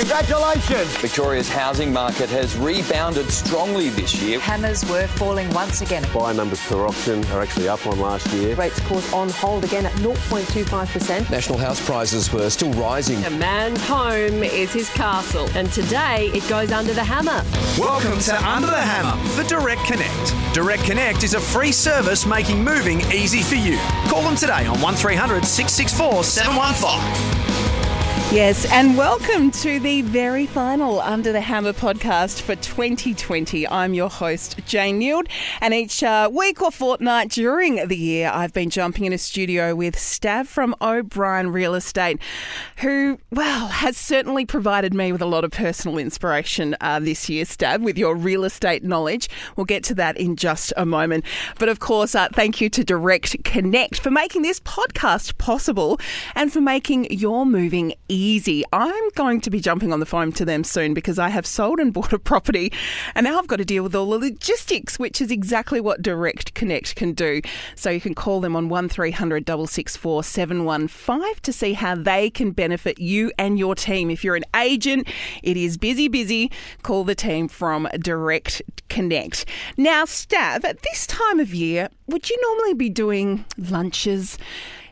Congratulations. Victoria's housing market has rebounded strongly this year. Hammers were falling once again. Buy numbers per auction are actually up on last year. Rates caught on hold again at 0.25%. National house prices were still rising. A man's home is his castle, and today it goes under the hammer. Welcome to Under the Hammer for Direct Connect. Direct Connect is a free service making moving easy for you. Call them today on 1300 664 715. Yes, and welcome to the very final Under the Hammer podcast for 2020. I'm your host, Jane Nield, and each week or fortnight during the year, I've been jumping in a studio with Stav from O'Brien Real Estate, who, well, has certainly provided me with a lot of personal inspiration this year, Stav, with your real estate knowledge. We'll get to that in just a moment. But of course, thank you to Direct Connect for making this podcast possible and for making your moving easy. I'm going to be jumping on the phone to them soon because I have sold and bought a property and now I've got to deal with all the logistics, which is exactly what Direct Connect can do. So you can call them on 1300 664 715 to see how they can benefit you and your team. If you're an agent, it is busy. Call the team from Direct Connect. Now, Stav, at this time of year, would you normally be doing lunches?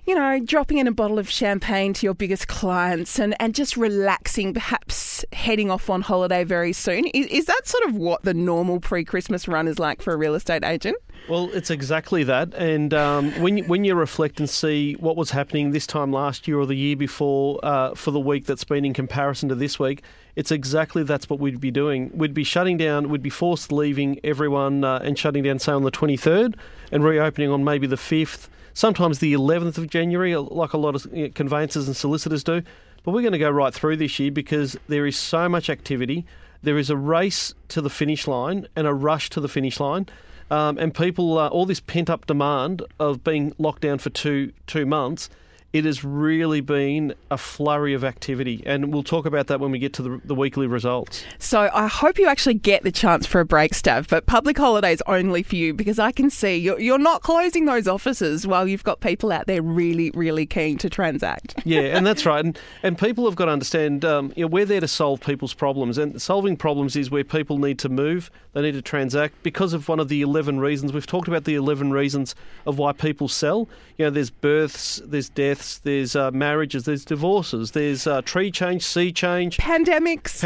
You know, dropping in a bottle of champagne to your biggest clients and just relaxing, perhaps heading off on holiday very soon. Is that sort of what the normal pre-Christmas run is like for a real estate agent? Well, it's exactly that. And when you reflect and see what was happening this time last year or the year before for the week that's been in comparison to this week, it's exactly that's what we'd be doing. We'd be shutting down, we'd be forced leaving everyone and shutting down, say, on the 23rd and reopening on maybe the 5th. Sometimes the 11th of January, like a lot of conveyancers and solicitors do. But we're going to go right through this year because there is so much activity. There is a race to the finish line and a rush to the finish line. And people, all this pent-up demand of being locked down for two months, it has really been a flurry of activity. And we'll talk about that when we get to the weekly results. So I hope you actually get the chance for a break, Stav, but public holidays only for you, because I can see you're not closing those offices while you've got people out there really, really keen to transact. Yeah, and that's right. And people have got to understand, we're there to solve people's problems. And solving problems is where people need to move, they need to transact because of one of the 11 reasons. We've talked about the 11 reasons of why people sell. You know, there's births, there's deaths, there's marriages, there's divorces, there's tree change, sea change, pandemics.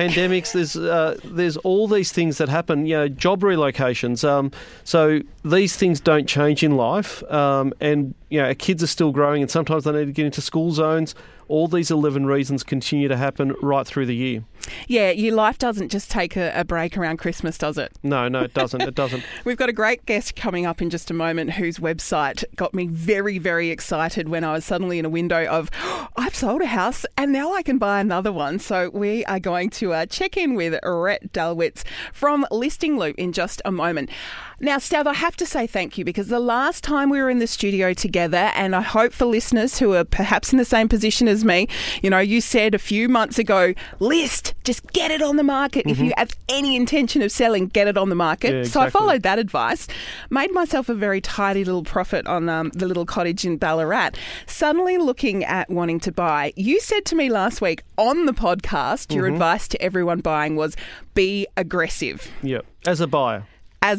There's all these things that happen. You know, job relocations. So these things don't change in life, and you know, our kids are still growing, and sometimes they need to get into school zones. All these 11 reasons continue to happen right through the year. Yeah, your life doesn't just take a break around Christmas, does it? No, it doesn't. It doesn't. We've got a great guest coming up in just a moment whose website got me very, very excited when I was suddenly in a window of, I've sold a house and now I can buy another one. So we are going to check in with Rhett Dallwitz from Listing Loop in just a moment. Now, Stav, I have to say thank you because the last time we were in the studio together, and I hope for listeners who are perhaps in the same position as me, you know, you said a few months ago, just get it on the market. Mm-hmm. If you have any intention of selling, get it on the market. Yeah, exactly. So I followed that advice, made myself a very tidy little profit on the little cottage in Ballarat, suddenly looking at wanting to buy. You said to me last week on the podcast, your advice to everyone buying was be aggressive. Yeah, as a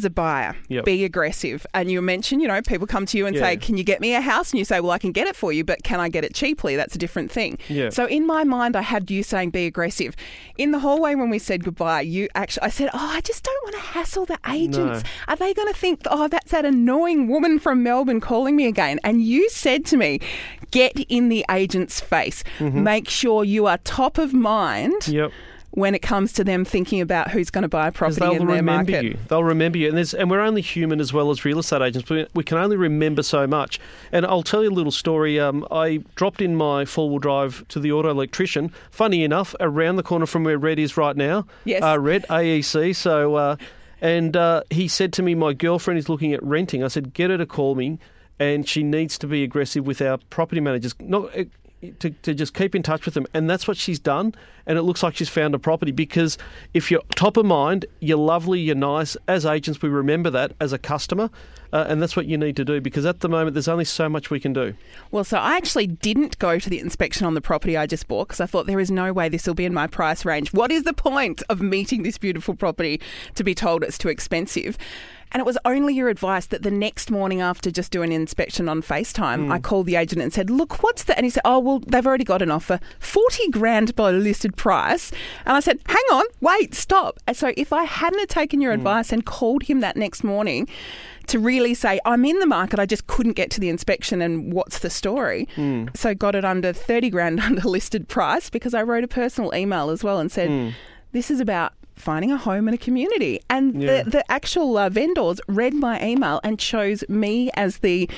buyer. Yep. Be aggressive. And you mentioned, you know, people come to you and say, can you get me a house? And you say, well, I can get it for you, but can I get it cheaply? That's a different thing. Yeah. So in my mind, I had you saying be aggressive. In the hallway when we said goodbye, I said, I just don't want to hassle the agents. No. Are they going to think, that's that annoying woman from Melbourne calling me again? And you said to me, get in the agent's face. Mm-hmm. Make sure you are top of mind. Yep. When it comes to them thinking about who's going to buy a property in their market. They'll remember you. And we're only human as well as real estate agents. We can only remember so much. And I'll tell you a little story. I dropped in my four-wheel drive to the auto electrician. Funny enough, around the corner from where Red is right now. Yes. Red, AEC. So, he said to me, my girlfriend is looking at renting. I said, get her to call me. And she needs to be aggressive with our property managers. To just keep in touch with them. And that's what she's done. And it looks like she's found a property because if you're top of mind, you're lovely, you're nice. As agents, we remember that as a customer. and that's what you need to do, because at the moment there's only so much we can do. Well, so I actually didn't go to the inspection on the property I just bought because I thought there is no way this will be in my price range. What is the point of meeting this beautiful property to be told it's too expensive? And it was only your advice that the next morning after just doing an inspection on FaceTime, I called the agent and said, look, what's that? And he said, oh, well, they've already got an offer, 40 grand below listed price. And I said, hang on, wait, stop. And so if I hadn't have taken your advice and called him that next morning to really say, I'm in the market, I just couldn't get to the inspection and what's the story? So got it under 30 grand under listed price, because I wrote a personal email as well and said, this is about finding a home in a community. And the actual vendors read my email and chose me as the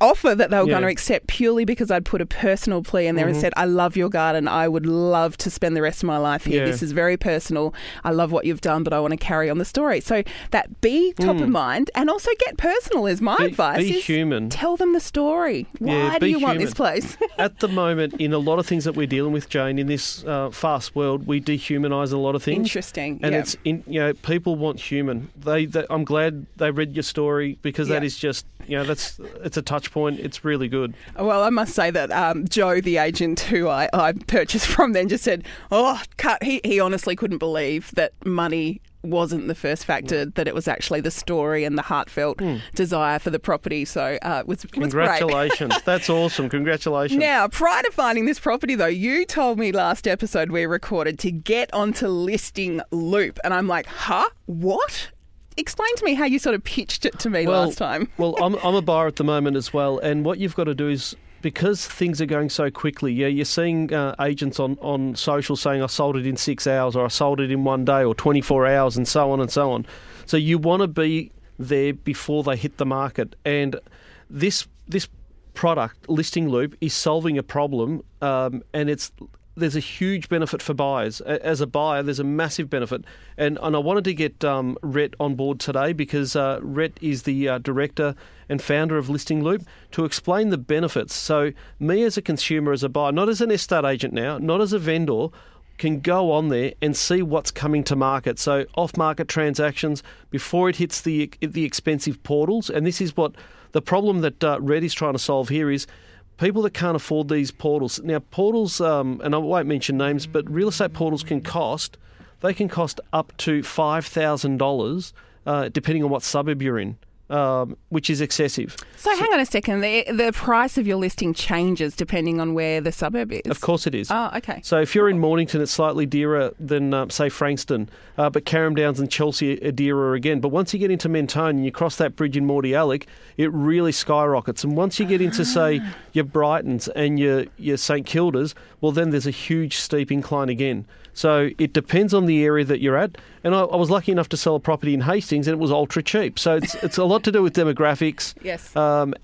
offer that they were going to accept, purely because I'd put a personal plea in there and said, I love your garden. I would love to spend the rest of my life here. This is very personal. I love what you've done, but I want to carry on the story. So that be top of mind, and also get personal is my advice. Be human. Tell them the story. Why do you want this place? At the moment, in a lot of things that we're dealing with, Jane, in this fast world, we dehumanise a lot of things. Interesting. And it's, people want human. I'm glad they read your story, because that is just, it's a touch point. It's really good. Well, I must say that Joe, the agent who I purchased from, then just said, he honestly couldn't believe that money wasn't the first factor, that it was actually the story and the heartfelt desire for the property. So it was congratulations. Great. That's awesome. Congratulations. Now, prior to finding this property, though, you told me last episode we recorded to get onto Listing Loop. And I'm like, huh? What? Explain to me how you sort of pitched it to me last time. Well, I'm a buyer at the moment as well, and what you've got to do is, because things are going so quickly, you're seeing agents on social saying, I sold it in 6 hours, or I sold it in 1 day, or 24 hours, and so on and so on. So you want to be there before they hit the market. And this product, Listing Loop, is solving a problem, and there's a huge benefit for buyers. As a buyer, there's a massive benefit. And I wanted to get Rhett on board today, because Rhett is the director and founder of Listing Loop, to explain the benefits. So me as a consumer, as a buyer, not as an estate agent now, not as a vendor, can go on there and see what's coming to market. So off-market transactions before it hits the expensive portals. And this is what the problem that Rhett is trying to solve here is, people that can't afford these portals. Now, portals, and I won't mention names, but real estate portals can cost up to $5,000, depending on what suburb you're in, which is excessive. So hang on a second. The price of your listing changes depending on where the suburb is? Of course it is. Oh, okay. So if you're in Mornington, it's slightly dearer than, say, Frankston, but Caram Downs and Chelsea are dearer again. But once you get into Mentone and you cross that bridge in Mordialloc, it really skyrockets. And once you get into, say, your Brightons and your St Kildas, well, then there's a huge steep incline again. So it depends on the area that you're at. And I was lucky enough to sell a property in Hastings, and it was ultra cheap. So it's a lot to do with demographics, yes,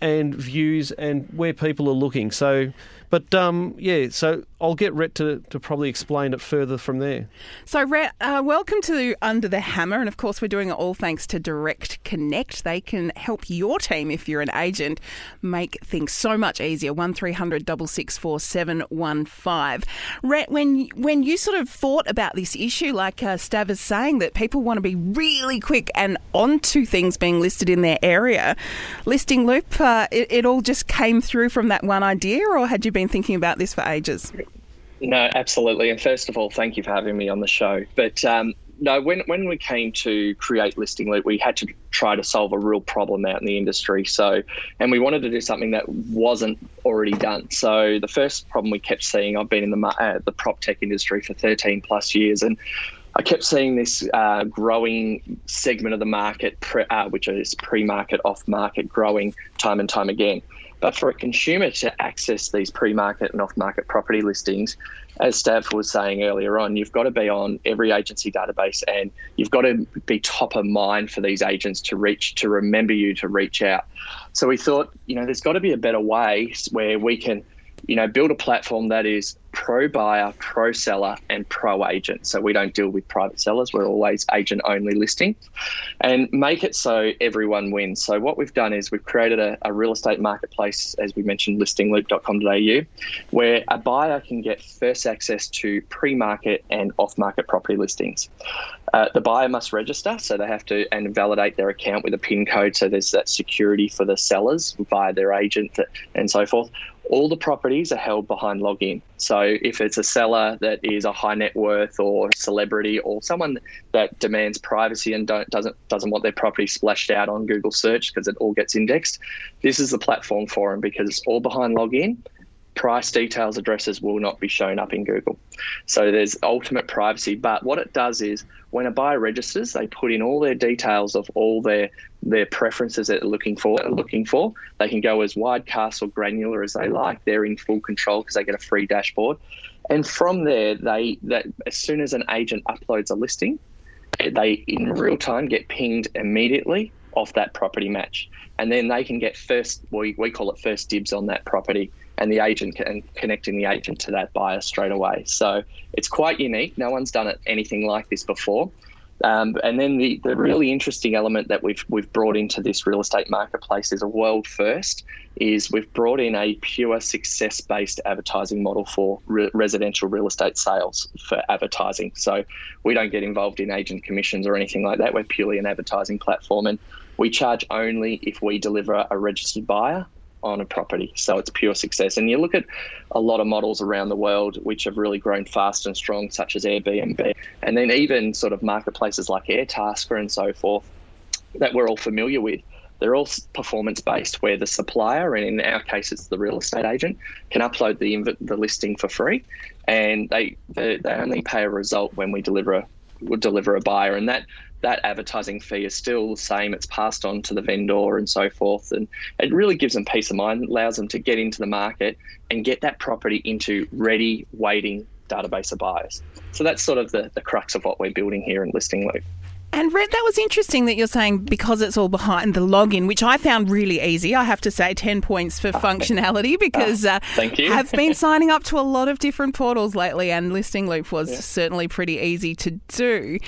and views and where people are looking. So, but so I'll get Rhett to probably explain it further from there. So Rhett, welcome to Under the Hammer, and of course we're doing it all thanks to Direct Connect. They can help your team, if you're an agent, make things so much easier. 1300 664 715. Rhett, when you sort of thought about this issue, like Stav is saying, that people want to be really quick and onto things being listed in their area, Listing Loop, it all just came through from that one idea, or had you been thinking about this for ages? No, absolutely. And first of all, thank you for having me on the show. But when we came to create Listing Loop, we had to try to solve a real problem out in the industry. So, and we wanted to do something that wasn't already done. So the first problem we kept seeing, I've been in the prop tech industry for 13 plus years, and I kept seeing this growing segment of the market, which is pre-market, off-market, growing time and time again. But for a consumer to access these pre-market and off-market property listings, as Stav was saying earlier on, you've got to be on every agency database, and you've got to be top of mind for these agents to remember you to reach out. So we thought, there's got to be a better way where we can you know, build a platform that is pro buyer, pro seller, and pro agent. So we don't deal with private sellers. We're always agent only listing, and make it so everyone wins. So what we've done is we've created a real estate marketplace, as we mentioned, listingloop.com.au, where a buyer can get first access to pre-market and off-market property listings. The buyer must register, so they have to and validate their account with a PIN code. So there's that security for the sellers via their agent and so forth. All the properties are held behind login. So if it's a seller that is a high net worth or celebrity or someone that demands privacy and doesn't want their property splashed out on Google search because it all gets indexed, this is the platform for them because it's all behind login. Price, details, addresses will not be shown up in Google. So there's ultimate privacy. But what it does is when a buyer registers, they put in all their details of all their preferences that they're looking for. They can go as wide cast or granular as they like. They're in full control because they get a free dashboard. And from there, as soon as an agent uploads a listing, they in real time get pinged immediately off that property match. And then they can get we call it first dibs on that property, and the agent can connecting the agent to that buyer straight away. So it's quite unique. No one's done it anything like this before. And then the really interesting element that we've brought into this real estate marketplace is a world first, is we've brought in a pure success-based advertising model for residential real estate sales for advertising. So we don't get involved in agent commissions or anything like that. We're purely an advertising platform, and we charge only if we deliver a registered buyer on a property. So it's pure success. And you look at a lot of models around the world which have really grown fast and strong, such as Airbnb, and then even sort of marketplaces like Airtasker and so forth that we're all familiar with. They're all performance-based, where the supplier, and in our case it's the real estate agent, can upload the listing for free, and they only pay a result when we deliver a buyer. And that advertising fee is still the same. It's passed on to the vendor and so forth. And it really gives them peace of mind, allows them to get into the market and get that property into ready, waiting database of buyers. So that's sort of the crux of what we're building here in Listing Loop. And Rhett, that was interesting that you're saying because it's all behind the login, which I found really easy. I have to say 10 points for functionality because I've been signing up to a lot of different portals lately, and Listing Loop was certainly pretty easy to do.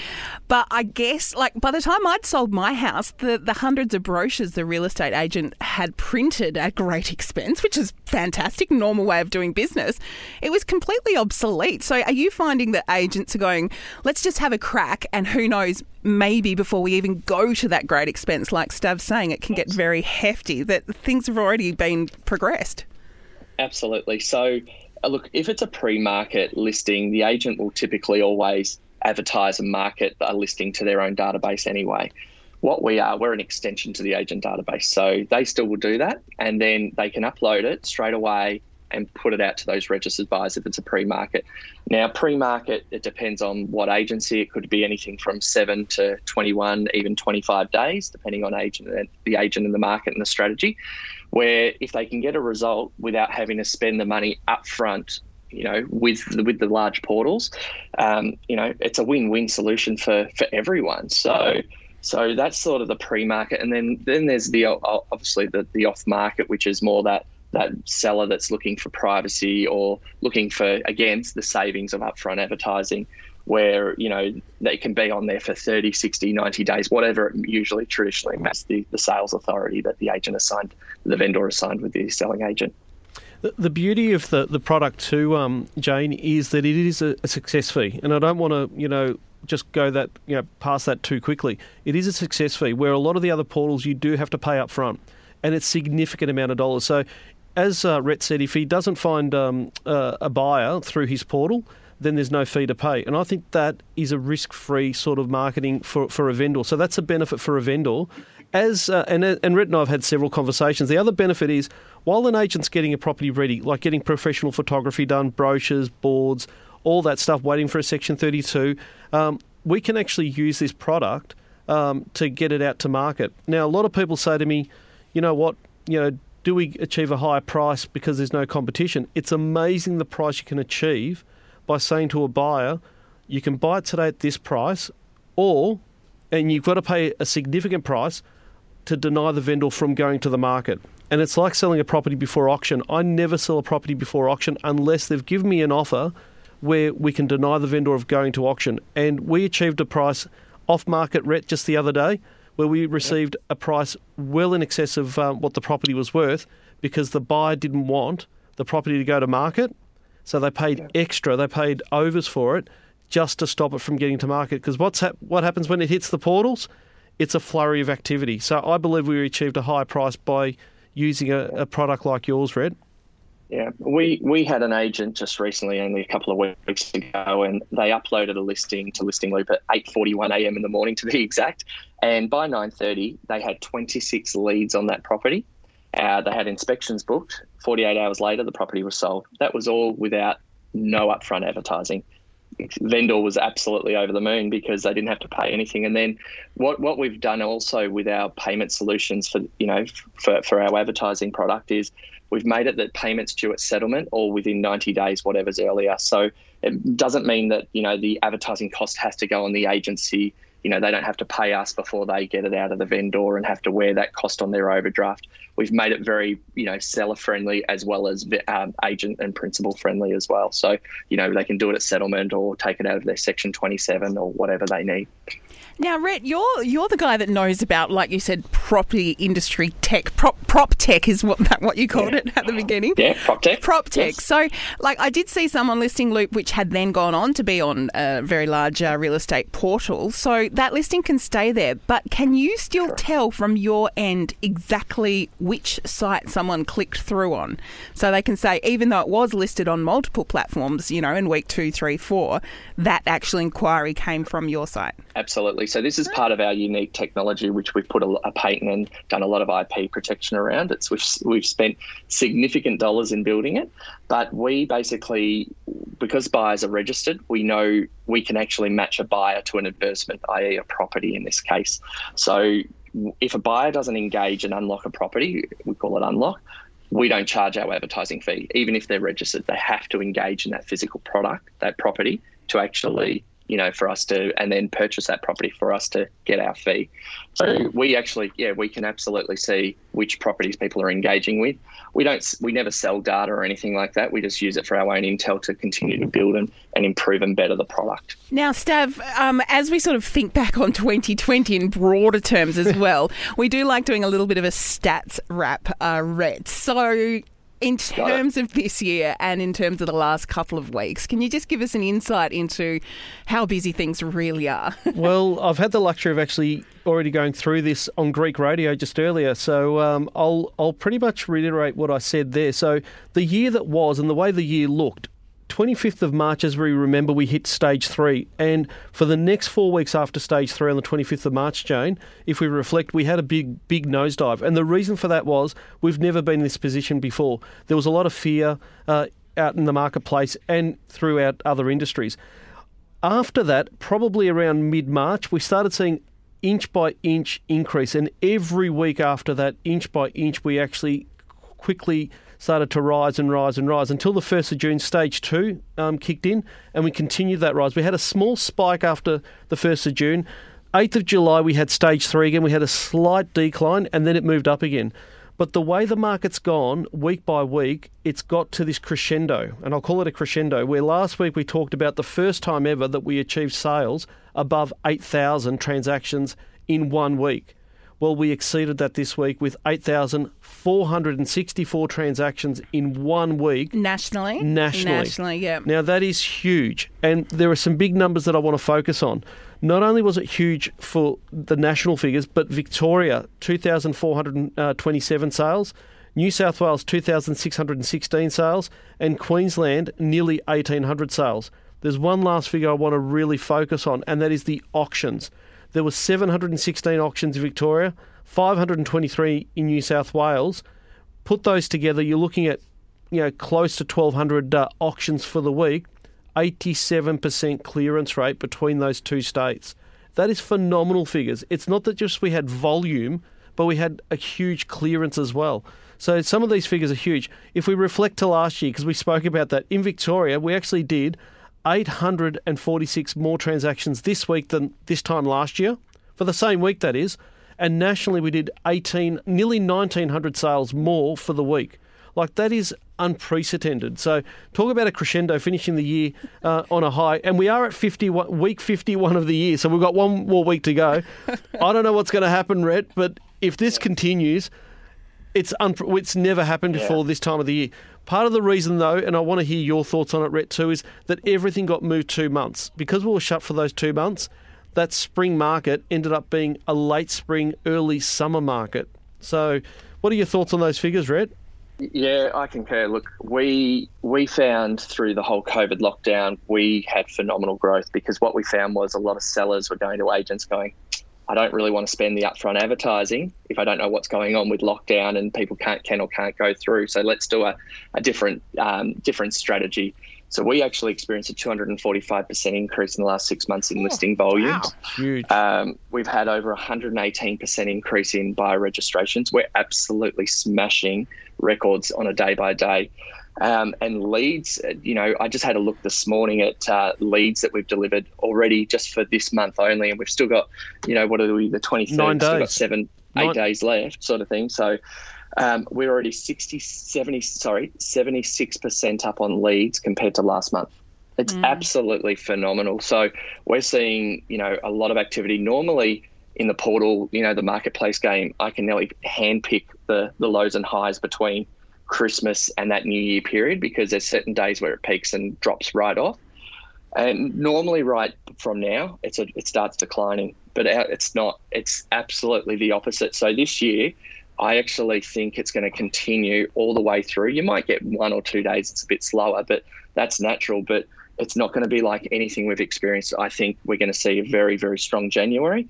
But I guess like by the time I'd sold my house, the hundreds of brochures the real estate agent had printed at great expense, which is fantastic, normal way of doing business, it was completely obsolete. So are you finding that agents are going, let's just have a crack, and who knows, maybe before we even go to that great expense, like Stav's saying, it can get very hefty, that things have already been progressed? Absolutely. So, look, if it's a pre-market listing, the agent will typically always advertise and market a listing to their own database anyway. What we are, we're an extension to the agent database. So they still will do that, and then they can upload it straight away and put it out to those registered buyers if it's a pre-market. Now, pre-market, it depends on what agency. It could be anything from 7 to 21, even 25 days, depending on the agent and the market and the strategy, where if they can get a result without having to spend the money up front, you know, with the large portals, you know, it's a win-win solution for everyone. So that's sort of the pre-market. And then there's obviously the off-market, which is more that seller that's looking for privacy or looking for, again, the savings of upfront advertising, where, you know, they can be on there for 30, 60, 90 days, whatever it usually traditionally means, the sales authority that the agent assigned, the vendor assigned with the selling agent. The beauty of the product too, Jane, is that it is a success fee. And I don't want to, you know, just go that, you know, past that too quickly. It is a success fee, where a lot of the other portals you do have to pay up front, and it's significant amount of dollars. So as Rhett said, if he doesn't find a buyer through his portal, then there's no fee to pay. And I think that is a risk-free sort of marketing for a vendor. So that's a benefit for a vendor. And Rhett and I have had several conversations. The other benefit is, while an agent's getting a property ready, like getting professional photography done, brochures, boards, all that stuff, waiting for a Section 32, we can actually use this product to get it out to market. Now, a lot of people say to me, you know what, you know, do we achieve a higher price because there's no competition? It's amazing the price you can achieve by saying to a buyer, you can buy it today at this price, and you've got to pay a significant price to deny the vendor from going to the market. And it's like selling a property before auction. I never sell a property before auction unless they've given me an offer where we can deny the vendor of going to auction. And we achieved a price off-market, Rhett, just the other day, where we received a price well in excess of what the property was worth because the buyer didn't want the property to go to market. So they paid extra, they paid overs for it just to stop it from getting to market. Because what happens when it hits the portals? It's a flurry of activity. So I believe we achieved a high price by using a product like yours, Rhett. Yeah, we had an agent just recently, only a couple of weeks ago, and they uploaded a listing to Listing Loop at 8:41 a.m. in the morning to be exact. And by 9:30, they had 26 leads on that property. They had inspections booked. 48 hours later, the property was sold. That was all without no upfront advertising. Vendor was absolutely over the moon because they didn't have to pay anything. And then what we've done also with our payment solutions for our advertising product is we've made it that payments due at settlement or within 90 days, whatever's earlier. So it doesn't mean that, you know, the advertising cost has to go on the agency. You know, they don't have to pay us before they get it out of the vendor and have to wear that cost on their overdraft. We've made it very, you know, seller friendly as well as agent and principal friendly as well. So, you know, they can do it at settlement or take it out of their Section 27 or whatever they need. Now, Rhett, you're the guy that knows about, like you said, property industry tech. Prop tech is what you called it at the beginning. Yeah, prop tech. Prop tech. Yes. So, like, I did see some on Listing Loop, which had then gone on to be on a very large real estate portal. So that listing can stay there, but can you still tell from your end exactly which site someone clicked through on? So they can say, even though it was listed on multiple platforms, you know, in week 2, 3, 4, that actual inquiry came from your site. Absolutely. So this is part of our unique technology, which we've put a patent and done a lot of IP protection around. We've spent significant dollars in building it, but we basically, because buyers are registered, we know we can actually match a buyer to an advertisement, i.e. a property in this case. So if a buyer doesn't engage and unlock a property, we call it unlock, we don't charge our advertising fee. Even if they're registered, they have to engage in that physical product, that property, to actually, you know, for us to, and then purchase that property for us to get our fee. So we actually, we can absolutely see which properties people are engaging with. We never sell data or anything like that. We just use it for our own intel to continue to build and improve and better the product. Now, Stav, as we sort of think back on 2020 in broader terms as well, we do like doing a little bit of a stats wrap, Rhett. So in terms of this year and in terms of the last couple of weeks, can you just give us an insight into how busy things really are? Well, I've had the luxury of actually already going through this on Greek radio just earlier, so I'll pretty much reiterate what I said there. So the year that was and the way the year looked, 25th of March, as we remember, we hit Stage 3. And for the next 4 weeks after Stage 3 on the 25th of March, Jane, if we reflect, we had a big nosedive. And the reason for that was we've never been in this position before. There was a lot of fear out in the marketplace and throughout other industries. After that, probably around mid-March, we started seeing inch by inch increase. And every week after that, inch by inch, we actually quickly started to rise and rise and rise until the 1st of June, Stage 2 kicked in, and we continued that rise. We had a small spike after the 1st of June. 8th of July, we had Stage 3 again. We had a slight decline, and then it moved up again. But the way the market's gone week by week, it's got to this crescendo, and I'll call it a crescendo, where last week we talked about the first time ever that we achieved sales above 8,000 transactions in 1 week. Well, we exceeded that this week with 8,464 transactions in 1 week. Nationally, yeah. Now, that is huge. And there are some big numbers that I want to focus on. Not only was it huge for the national figures, but Victoria, 2,427 sales, New South Wales, 2,616 sales, and Queensland, nearly 1,800 sales. There's one last figure I want to really focus on, and that is the auctions. There were 716 auctions in Victoria, 523 in New South Wales. Put those together, you're looking at, you know, close to 1,200 auctions for the week, 87% clearance rate between those two states. That is phenomenal figures. It's not that just we had volume, but we had a huge clearance as well. So some of these figures are huge. If we reflect to last year, because we spoke about that, in Victoria, we actually did 846 more transactions this week than this time last year, for the same week that is, And nationally, we did nearly 1,900 sales more for the week. Like, that is unprecedented. So talk about a crescendo, finishing the year on a high. And we are at week 51 of the year, so we've got one more week to go. I don't know what's going to happen, Rhett, but if this continues, it's never happened before this time of the year. Part of the reason, though, and I want to hear your thoughts on it, Rhett, too, is that everything got moved 2 months. Because we were shut for those 2 months, that spring market ended up being a late spring, early summer market. So what are your thoughts on those figures, Rhett? Yeah, I concur. Look, we found through the whole COVID lockdown, we had phenomenal growth, because what we found was a lot of sellers were going to agents going, I don't really want to spend the upfront advertising if I don't know what's going on with lockdown and people can't go through. So let's do a different strategy. So we actually experienced a 245% increase in the last 6 months in listing volumes. Wow. Huge. We've had over 118% increase in buyer registrations. We're absolutely smashing records on a day-by-day. And leads, I just had a look this morning at leads that we've delivered already just for this month only, and we've still got, the 23rd? 9 days. Still got 8 days left, sort of thing. So we're already 76% up on leads compared to last month. It's absolutely phenomenal. So we're seeing, a lot of activity. Normally in the portal, the marketplace game, I can nearly handpick the lows and highs between Christmas and that New Year period, because there's certain days where it peaks and drops right off. And normally right from now, it starts declining, but it's not. It's absolutely the opposite. So this year, I actually think it's going to continue all the way through. You might get 1 or 2 days it's a bit slower, but that's natural. But it's not going to be like anything we've experienced. I think we're going to see a very, very strong January.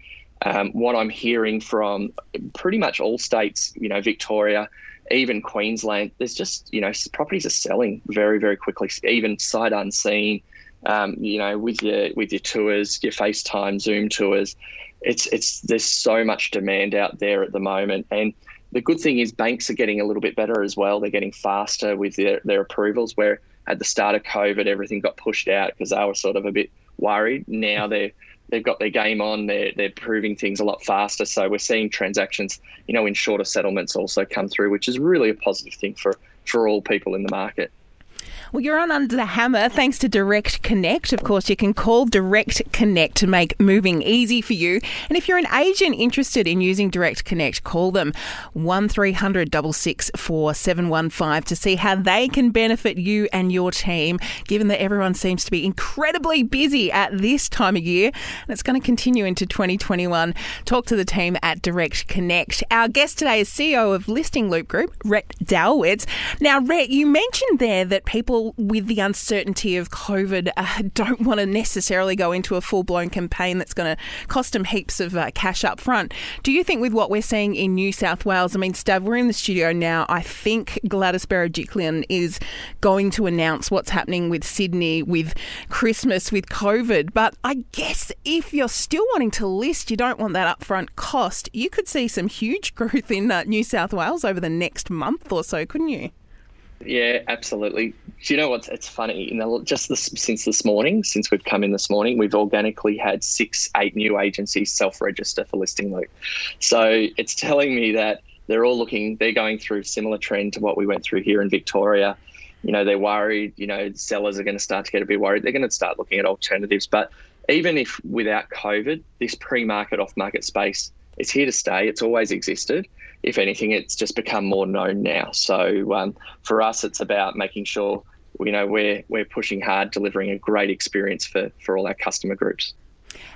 What I'm hearing from pretty much all states, Victoria, even Queensland, there's just, properties are selling very, very quickly, even sight unseen, with your tours, your FaceTime, Zoom tours. There's so much demand out there at the moment. And the good thing is banks are getting a little bit better as well. They're getting faster with their approvals, where at the start of COVID, everything got pushed out because they were sort of a bit worried. Now they've got their game on. They're proving things a lot faster. So we're seeing transactions, in shorter settlements also come through, which is really a positive thing for all people in the market. Well, you're on Under the Hammer thanks to Direct Connect. Of course, you can call Direct Connect to make moving easy for you. And if you're an agent interested in using Direct Connect, call them 1300 664 715 to see how they can benefit you and your team, given that everyone seems to be incredibly busy at this time of year. And it's going to continue into 2021. Talk to the team at Direct Connect. Our guest today is CEO of Listing Loop Group, Rhett Dallwitz. Now, Rhett, you mentioned there that people with the uncertainty of COVID don't want to necessarily go into a full-blown campaign that's going to cost them heaps of cash up front. Do you think with what we're seeing in New South Wales, Stav, we're in the studio now. I think Gladys Berejiklian is going to announce what's happening with Sydney, with Christmas, with COVID. But I guess if you're still wanting to list, you don't want that upfront cost. You could see some huge growth in New South Wales over the next month or so, couldn't you? Yeah, absolutely. Do you know what's? It's funny. Since we've come in this morning, we've organically had 8 new agencies self-register for Listing Loop. So it's telling me that they're all looking. They're going through similar trend to what we went through here in Victoria. They're worried. Sellers are going to start to get a bit worried. They're going to start looking at alternatives. But even if without COVID, this pre-market, off-market space, it's here to stay. It's always existed. If anything, it's just become more known now. So for us, it's about making sure we're pushing hard, delivering a great experience for all our customer groups.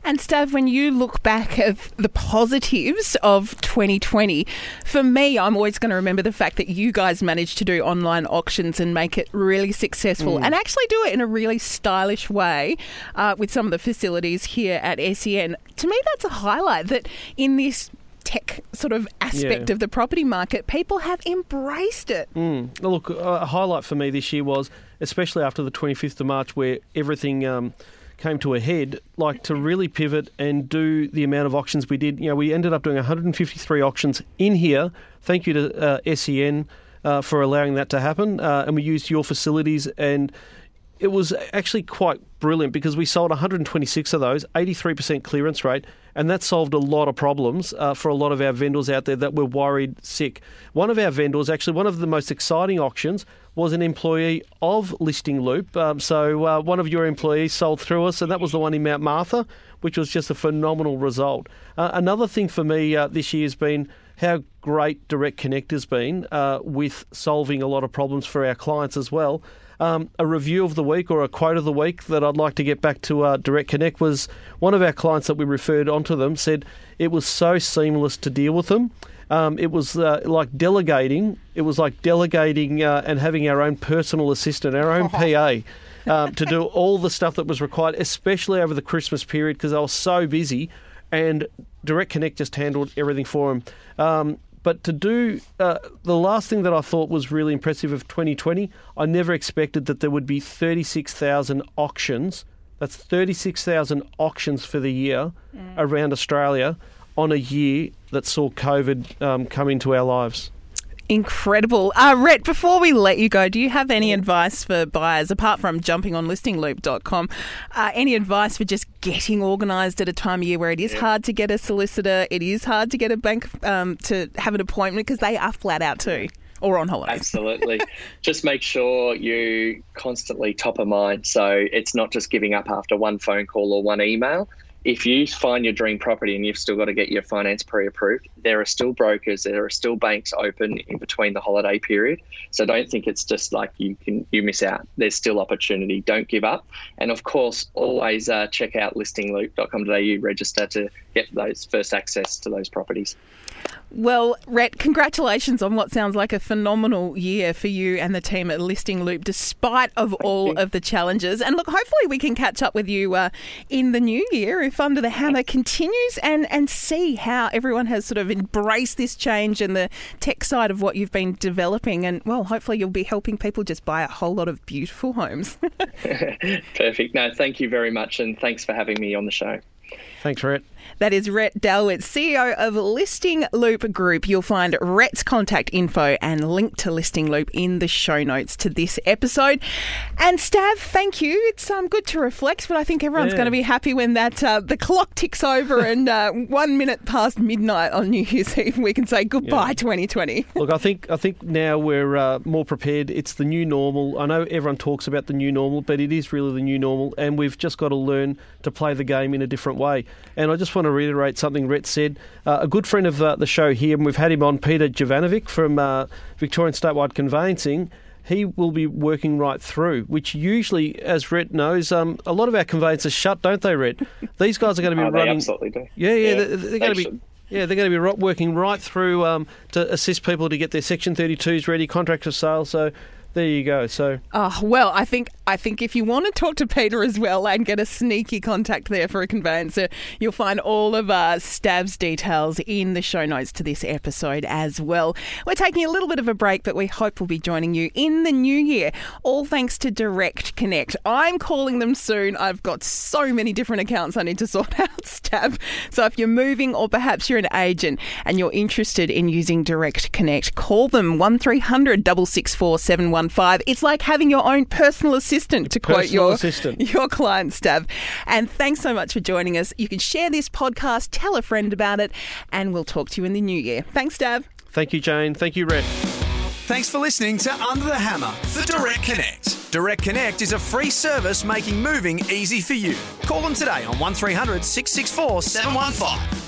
And Stav, when you look back at the positives of 2020, for me, I'm always going to remember the fact that you guys managed to do online auctions and make it really successful and actually do it in a really stylish way with some of the facilities here at SEN. To me, that's a highlight, that in this tech sort of aspect of the property market, people have embraced it. Look, a highlight for me this year was, especially after the 25th of March where everything came to a head, like to really pivot and do the amount of auctions we did. We ended up doing 153 auctions in here. Thank you to SEN for allowing that to happen. And we used your facilities and it was actually quite brilliant because we sold 126 of those, 83% clearance rate, and that solved a lot of problems for a lot of our vendors out there that were worried sick. One of our vendors, actually one of the most exciting auctions, was an employee of Listing Loop. So one of your employees sold through us, and that was the one in Mount Martha, which was just a phenomenal result. Another thing for me this year has been how great Direct Connect has been with solving a lot of problems for our clients as well. A review of the week or a quote of the week that I'd like to get back to Direct Connect was one of our clients that we referred onto them said it was so seamless to deal with them. It was like delegating. It was like delegating and having our own personal assistant, our own PA, to do all the stuff that was required, especially over the Christmas period because I was so busy and Direct Connect just handled everything for them. But to do the last thing that I thought was really impressive of 2020, I never expected that there would be 36,000 auctions. That's 36,000 auctions for the year around Australia on a year that saw COVID come into our lives. Incredible. Rhett, before we let you go, do you have any advice for buyers, apart from jumping on listingloop.com, any advice for just getting organised at a time of year where it is hard to get a solicitor, it is hard to get a bank to have an appointment because they are flat out too, or on holidays? Absolutely. Just make sure you constantly top of mind. So it's not just giving up after one phone call or one email. If you find your dream property and you've still got to get your finance pre-approved, there are still brokers, there are still banks open in between the holiday period. So don't think it's just like you miss out. There's still opportunity. Don't give up. And of course, always check out listingloop.com.au, register to get those first access to those properties. Well, Rhett, congratulations on what sounds like a phenomenal year for you and the team at Listing Loop, despite of all of the challenges. And look, hopefully we can catch up with you in the new year if Under the Hammer continues and see how everyone has sort of embraced this change and the tech side of what you've been developing. And, well, hopefully you'll be helping people just buy a whole lot of beautiful homes. Perfect. No, thank you very much. And thanks for having me on the show. Thanks, Rhett. That is Rhett Dallwitz, CEO of Listing Loop Group. You'll find Rhett's contact info and link to Listing Loop in the show notes to this episode. And Stav, thank you. It's good to reflect, but I think everyone's going to be happy when that the clock ticks over and 1 minute past midnight on New Year's Eve, we can say goodbye 2020. Look, I think now we're more prepared. It's the new normal. I know everyone talks about the new normal, but it is really the new normal, and we've just got to learn to play the game in a different way. And I just want to reiterate something Rhett said. A good friend of the show here, and we've had him on, Peter Jovanovic from Victorian Statewide Conveyancing. He will be working right through, which usually, as Rhett knows, a lot of our conveyancers shut, don't they, Rhett? These guys are going to be running. They absolutely do. Yeah, they're going to be. Yeah, they're going to be working right through to assist people to get their Section 32s ready, contract of sale. So. There you go. So, well, I think if you want to talk to Peter as well and get a sneaky contact there for a conveyancer, you'll find all of Stav's details in the show notes to this episode as well. We're taking a little bit of a break, but we hope we'll be joining you in the new year, all thanks to Direct Connect. I'm calling them soon. I've got so many different accounts I need to sort out, Stav. So if you're moving or perhaps you're an agent and you're interested in using Direct Connect, call them 1300 664 711. It's like having your own personal assistant, to quote your client, Stav. And thanks so much for joining us. You can share this podcast, tell a friend about it, and we'll talk to you in the new year. Thanks, Stav. Thank you, Jane. Thank you, Rhett. Thanks for listening to Under the Hammer for Direct Connect. Direct Connect is a free service making moving easy for you. Call them today on 1300 664 715.